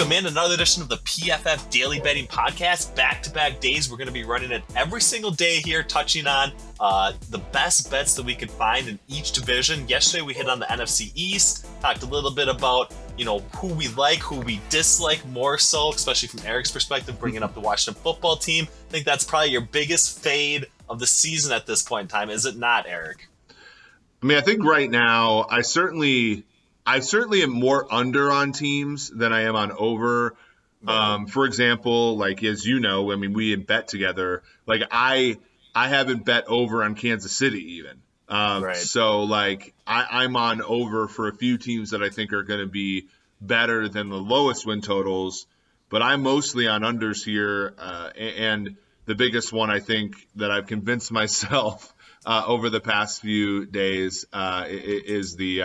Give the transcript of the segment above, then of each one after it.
welcome in another edition of the PFF Daily Betting Podcast. Back-to-back days, we're going to be running it every single day here, touching on the best bets that we could find in each division. Yesterday, we hit on the NFC East, talked a little bit about who we like, who we dislike more so, especially from Eric's perspective, bringing up the Washington football team. I think that's probably your biggest fade of the season at this point in time, is it not, Eric? I mean, I think right now, I certainly am more under on teams than I am on over. For example, like, as you know, I mean, we bet together. Like, I haven't bet over on Kansas City even. Right. So, like, I'm on over for a few teams that I think are going to be better than the lowest win totals. But I'm mostly on unders here. And the biggest one, I think, that I've convinced myself over the past few days is the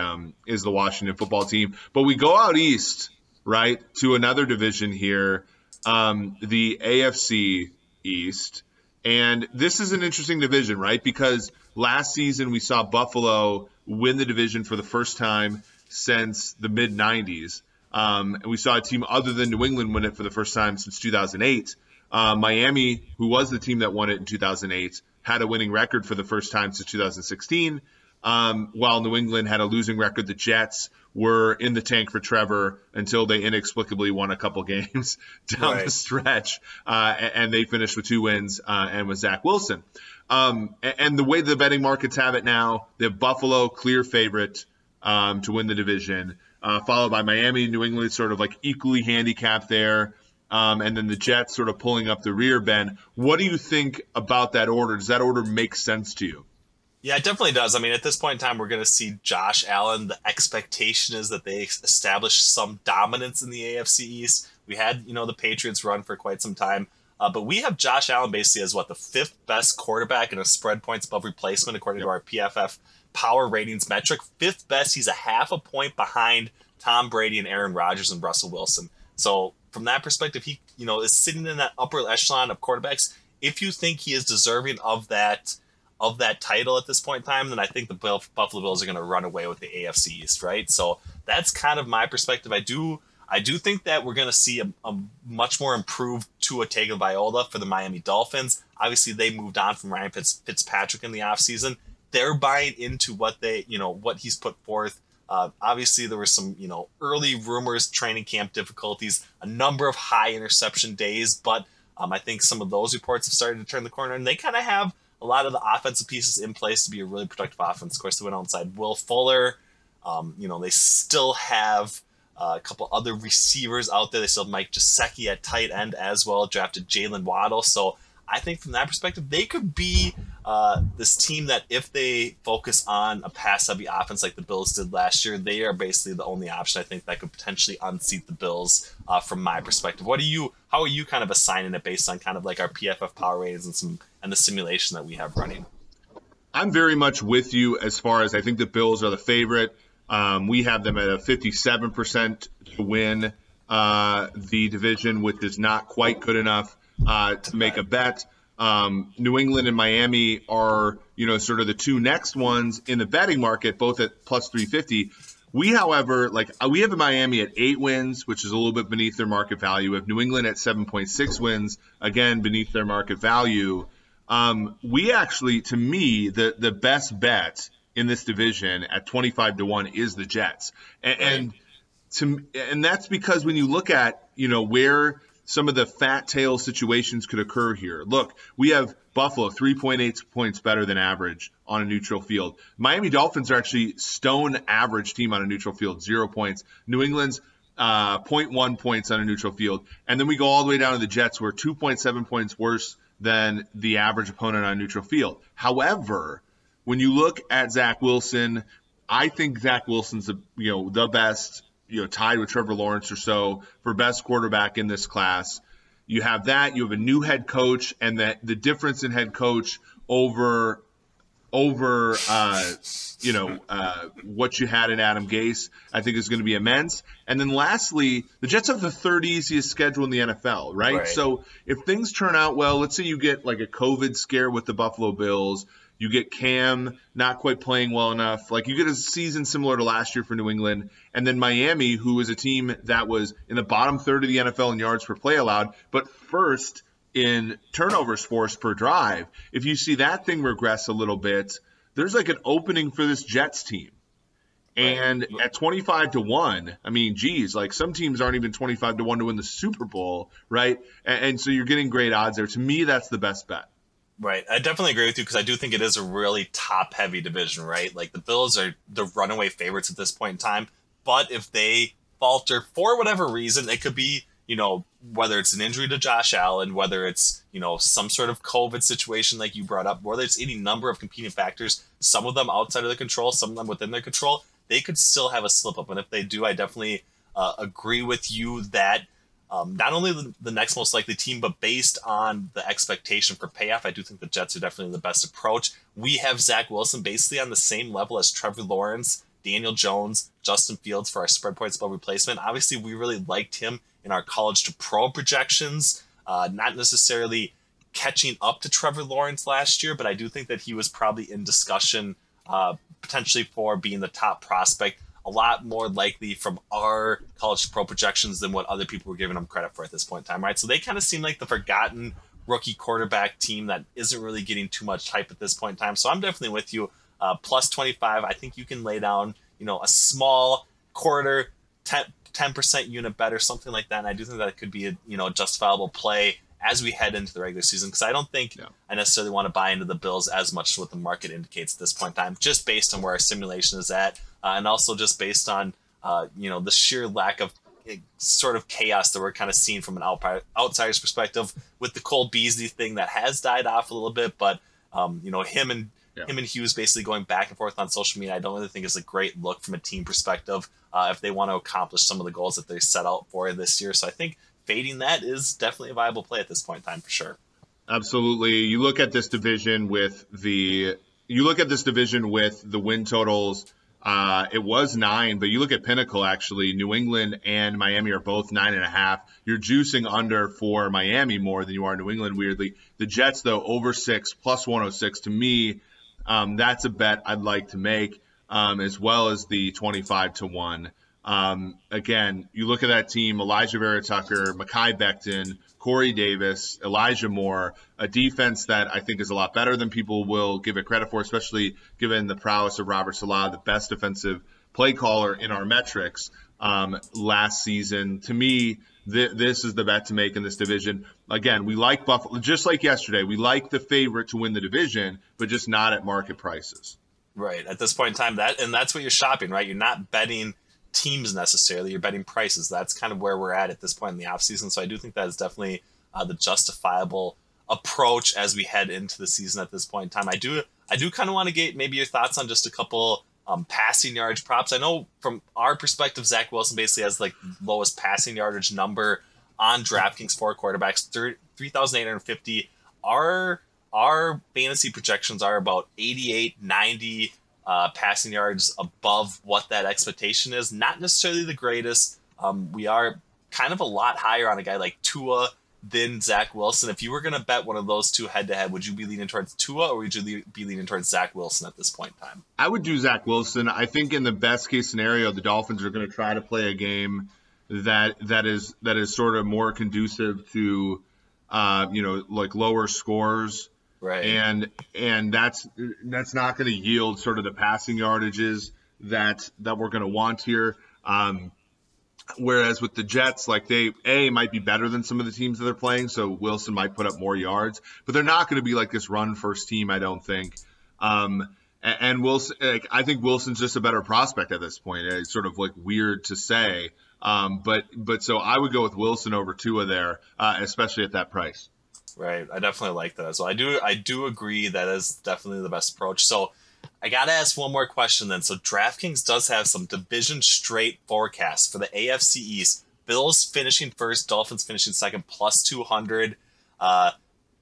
Washington football team. But we go out east, right, to another division here, the AFC East. And this is an interesting division, right, because last season we saw Buffalo win the division for the first time since the mid-'90s. And we saw a team other than New England win it for the first time since 2008. Miami, who was the team that won it in 2008, had a winning record for the first time since 2016, while New England had a losing record. The Jets were in the tank for Trevor until they inexplicably won a couple games down the stretch, and they finished with 2 wins and with Zach Wilson. And the way the betting markets have it now, they have Buffalo clear favorite to win the division, followed by Miami, New England sort of like equally handicapped there. And then the Jets sort of pulling up the rear, Ben. What do you think about that order? Does that order make sense to you? Yeah, it definitely does. I mean, at this point in time, we're going to see Josh Allen. The expectation is that they establish some dominance in the AFC East. We had, the Patriots run for quite some time. But we have Josh Allen basically as, the 5th best quarterback in a spread points above replacement, according to our PFF power ratings metric. 5th best. He's a half a point behind Tom Brady and Aaron Rodgers and Russell Wilson. So from that perspective, he, is sitting in that upper echelon of quarterbacks. If you think he is deserving of that title at this point in time, then I think the Buffalo Bills are going to run away with the AFC East, right? So that's kind of my perspective. I do think that we're going to see a much more improved Tua Tagovailoa for the Miami Dolphins. Obviously, they moved on from Ryan Fitzpatrick in the offseason. They're buying into what what he's put forth. Obviously, there were some, early rumors, training camp difficulties, a number of high interception days, but I think some of those reports have started to turn the corner, and they kind of have a lot of the offensive pieces in place to be a really productive offense. Of course, they went outside Will Fuller. They still have a couple other receivers out there. They still have Mike Gesicki at tight end as well, drafted Jalen Waddle. So I think from that perspective, they could be this team that if they focus on a pass-heavy offense like the Bills did last year, they are basically the only option I think that could potentially unseat the Bills from my perspective. How are you kind of assigning it based on kind of like our PFF power ratings and the simulation that we have running? I'm very much with you as far as I think the Bills are the favorite. We have them at a 57% to win the division, which is not quite good enough to make a bet. New England and Miami are, sort of the two next ones in the betting market, both at plus 350. We, however, we have Miami at 8 wins, which is a little bit beneath their market value. We have New England at 7.6 wins, again, beneath their market value. We actually, to me, the best bet in this division at 25-1 is the Jets. And that's because when you look at, where some of the fat tail situations could occur here. Look, we have Buffalo 3.8 points better than average on a neutral field. Miami Dolphins are actually stone average team on a neutral field, 0 points. New England's 0.1 points on a neutral field. And then we go all the way down to the Jets, who are 2.7 points worse than the average opponent on a neutral field. However, when you look at Zach Wilson, I think Zach Wilson's the best, tied with Trevor Lawrence or so for best quarterback in this class. You have that. You have a new head coach, and that the difference in head coach over what you had in Adam Gase, I think is going to be immense. And then lastly, the Jets have the third easiest schedule in the NFL, right? So if things turn out well, let's say you get like a COVID scare with the Buffalo Bills. You get Cam not quite playing well enough. Like, you get a season similar to last year for New England. And then Miami, who is a team that was in the bottom third of the NFL in yards per play allowed, but first in turnovers forced per drive. If you see that thing regress a little bit, there's like an opening for this Jets team. And at 25-1, I mean, geez, like some teams aren't even 25-1 to win the Super Bowl, right? And so you're getting great odds there. To me, that's the best bet. Right. I definitely agree with you because I do think it is a really top-heavy division, right? Like the Bills are the runaway favorites at this point in time. But if they falter for whatever reason, it could be, you know, whether it's an injury to Josh Allen, whether it's, you know, some sort of COVID situation like you brought up, whether it's any number of competing factors, some of them outside of their control, some of them within their control, they could still have a slip-up. And if they do, I definitely agree with you that not only the next most likely team, but based on the expectation for payoff, I do think the Jets are definitely the best approach. We have Zach Wilson basically on the same level as Trevor Lawrence, Daniel Jones, Justin Fields for our spread points above replacement. Obviously, we really liked him in our college to pro projections, not necessarily catching up to Trevor Lawrence last year, but I do think that he was probably in discussion potentially for being the top prospect, a lot more likely from our college pro projections than what other people were giving him credit for at this point in time, right? So they kind of seem like the forgotten rookie quarterback team that isn't really getting too much hype at this point in time. So I'm definitely with you. Plus 25, I think you can lay down, you know, a small quarter, 10% unit bet or something like that. And I do think that could be a, you know, justifiable play as we head into the regular season, because I don't think I necessarily want to buy into the Bills as much as what the market indicates at this point in time, just based on where our simulation is at, and also just based on, you know, the sheer lack of sort of chaos that we're kind of seeing from an outsider's perspective with the Cole Beasley thing that has died off a little bit, but, you know, him and Hughes basically going back and forth on social media, I don't really think is a great look from a team perspective if they want to accomplish some of the goals that they set out for this year. So I think fading that is definitely a viable play at this point in time for sure. Absolutely. You look at this division with the win totals. It was 9, but you look at Pinnacle, actually, New England and Miami are both 9.5. You're juicing under for Miami more than you are New England, weirdly. The Jets, though, over 6, plus 106. To me, that's a bet I'd like to make, as well as the 25-1. Again, you look at that team, Elijah Vera Tucker, Makai Becton, Corey Davis, Elijah Moore, a defense that I think is a lot better than people will give it credit for, especially given the prowess of Robert Salah, the best defensive play caller in our metrics last season. To me, this is the bet to make in this division. Again, we like Buffalo, just like yesterday, we like the favorite to win the division, but just not at market prices. Right. At this point in time, that's what you're shopping, right? You're not betting teams necessarily, you're betting prices. That's kind of where we're at this point in the offseason. So I do think that is definitely the justifiable approach as we head into the season at this point in time. I do kind of want to get maybe your thoughts on just a couple passing yardage props. I know from our perspective, Zach Wilson basically has like lowest passing yardage number on DraftKings for quarterbacks, 3,850. Our fantasy projections are about 88, 90 passing yards above what that expectation is. Not necessarily the greatest. We are kind of a lot higher on a guy like Tua than Zach Wilson. If you were going to bet one of those two head-to-head, would you be leaning towards Tua or would you be leaning towards Zach Wilson at this point in time? I would do Zach Wilson. I think in the best-case scenario, the Dolphins are going to try to play a game that is sort of more conducive to, you know, like lower scores. Right. And that's not going to yield sort of the passing yardages that we're going to want here. Whereas with the Jets, like they might be better than some of the teams that they're playing. So Wilson might put up more yards, but they're not going to be like this run first team, I don't think. And Wilson, like, I think Wilson's just a better prospect at this point. It's sort of like weird to say. But so I would go with Wilson over Tua there, especially at that price. Right. I definitely like that as well. I do agree that is definitely the best approach. So I got to ask one more question then. So DraftKings does have some division straight forecasts for the AFC East. Bills finishing first, Dolphins finishing second, plus 200.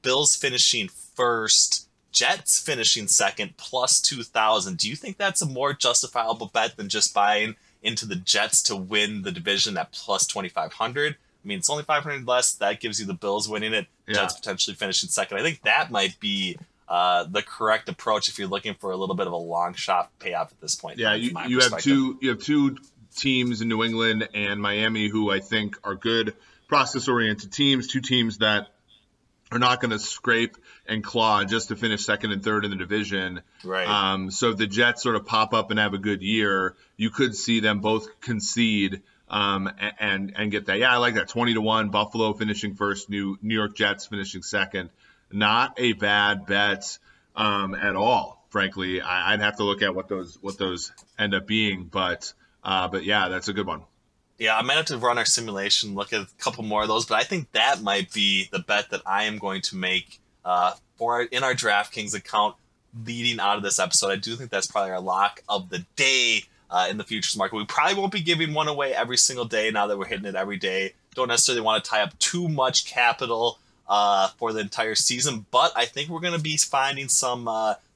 Bills finishing first, Jets finishing second, plus 2,000. Do you think that's a more justifiable bet than just buying into the Jets to win the division at plus 2,500? I mean, it's only 500 less. That gives you the Bills winning it. Yeah. Jets potentially finishing second. I think that might be the correct approach if you're looking for a little bit of a long shot payoff at this point. Yeah, you have two teams in New England and Miami who I think are good process-oriented teams, two teams that are not going to scrape and claw just to finish second and third in the division. Right. So if the Jets sort of pop up and have a good year, you could see them both concede and get that. Yeah, I like that 20-1 Buffalo finishing first, New York Jets finishing second. Not a bad bet at all, frankly. I'd have to look at what those end up being, but yeah, that's a good one. Yeah, I might have to run our simulation, look at a couple more of those, but I think that might be the bet that I am going to make in our DraftKings account leading out of this episode. I do think that's probably our lock of the day in the futures market. We probably won't be giving one away every single day now that we're hitting it every day. Don't necessarily want to tie up too much capital for the entire season, but I think we're going to be finding some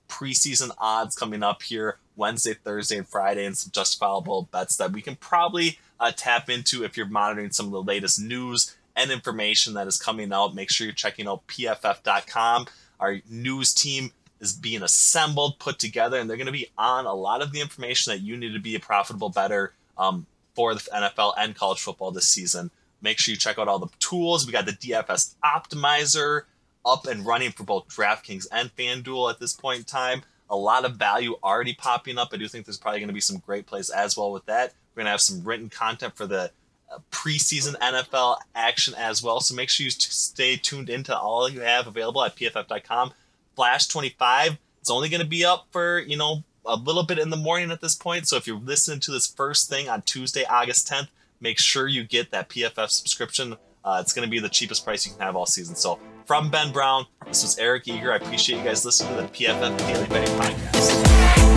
preseason odds coming up here Wednesday, Thursday, and Friday, and some justifiable bets that we can probably tap into if you're monitoring some of the latest news and information that is coming out. Make sure you're checking out PFF.com. Our news team is being assembled, put together, and they're going to be on a lot of the information that you need to be a profitable bettor for the NFL and college football this season. Make sure you check out all the tools. We got the DFS Optimizer up and running for both DraftKings and FanDuel at this point in time. A lot of value already popping up. I do think there's probably going to be some great plays as well with that. We're going to have some written content for the preseason NFL action as well. So make sure you stay tuned into all you have available at PFF.com/25. It's only going to be up for, a little bit in the morning at this point. So if you're listening to this first thing on Tuesday, August 10th, make sure you get that PFF subscription. It's going to be the cheapest price you can have all season. So from Ben Brown, this was Eric Eager. I appreciate you guys listening to the PFF Daily Betting Podcast.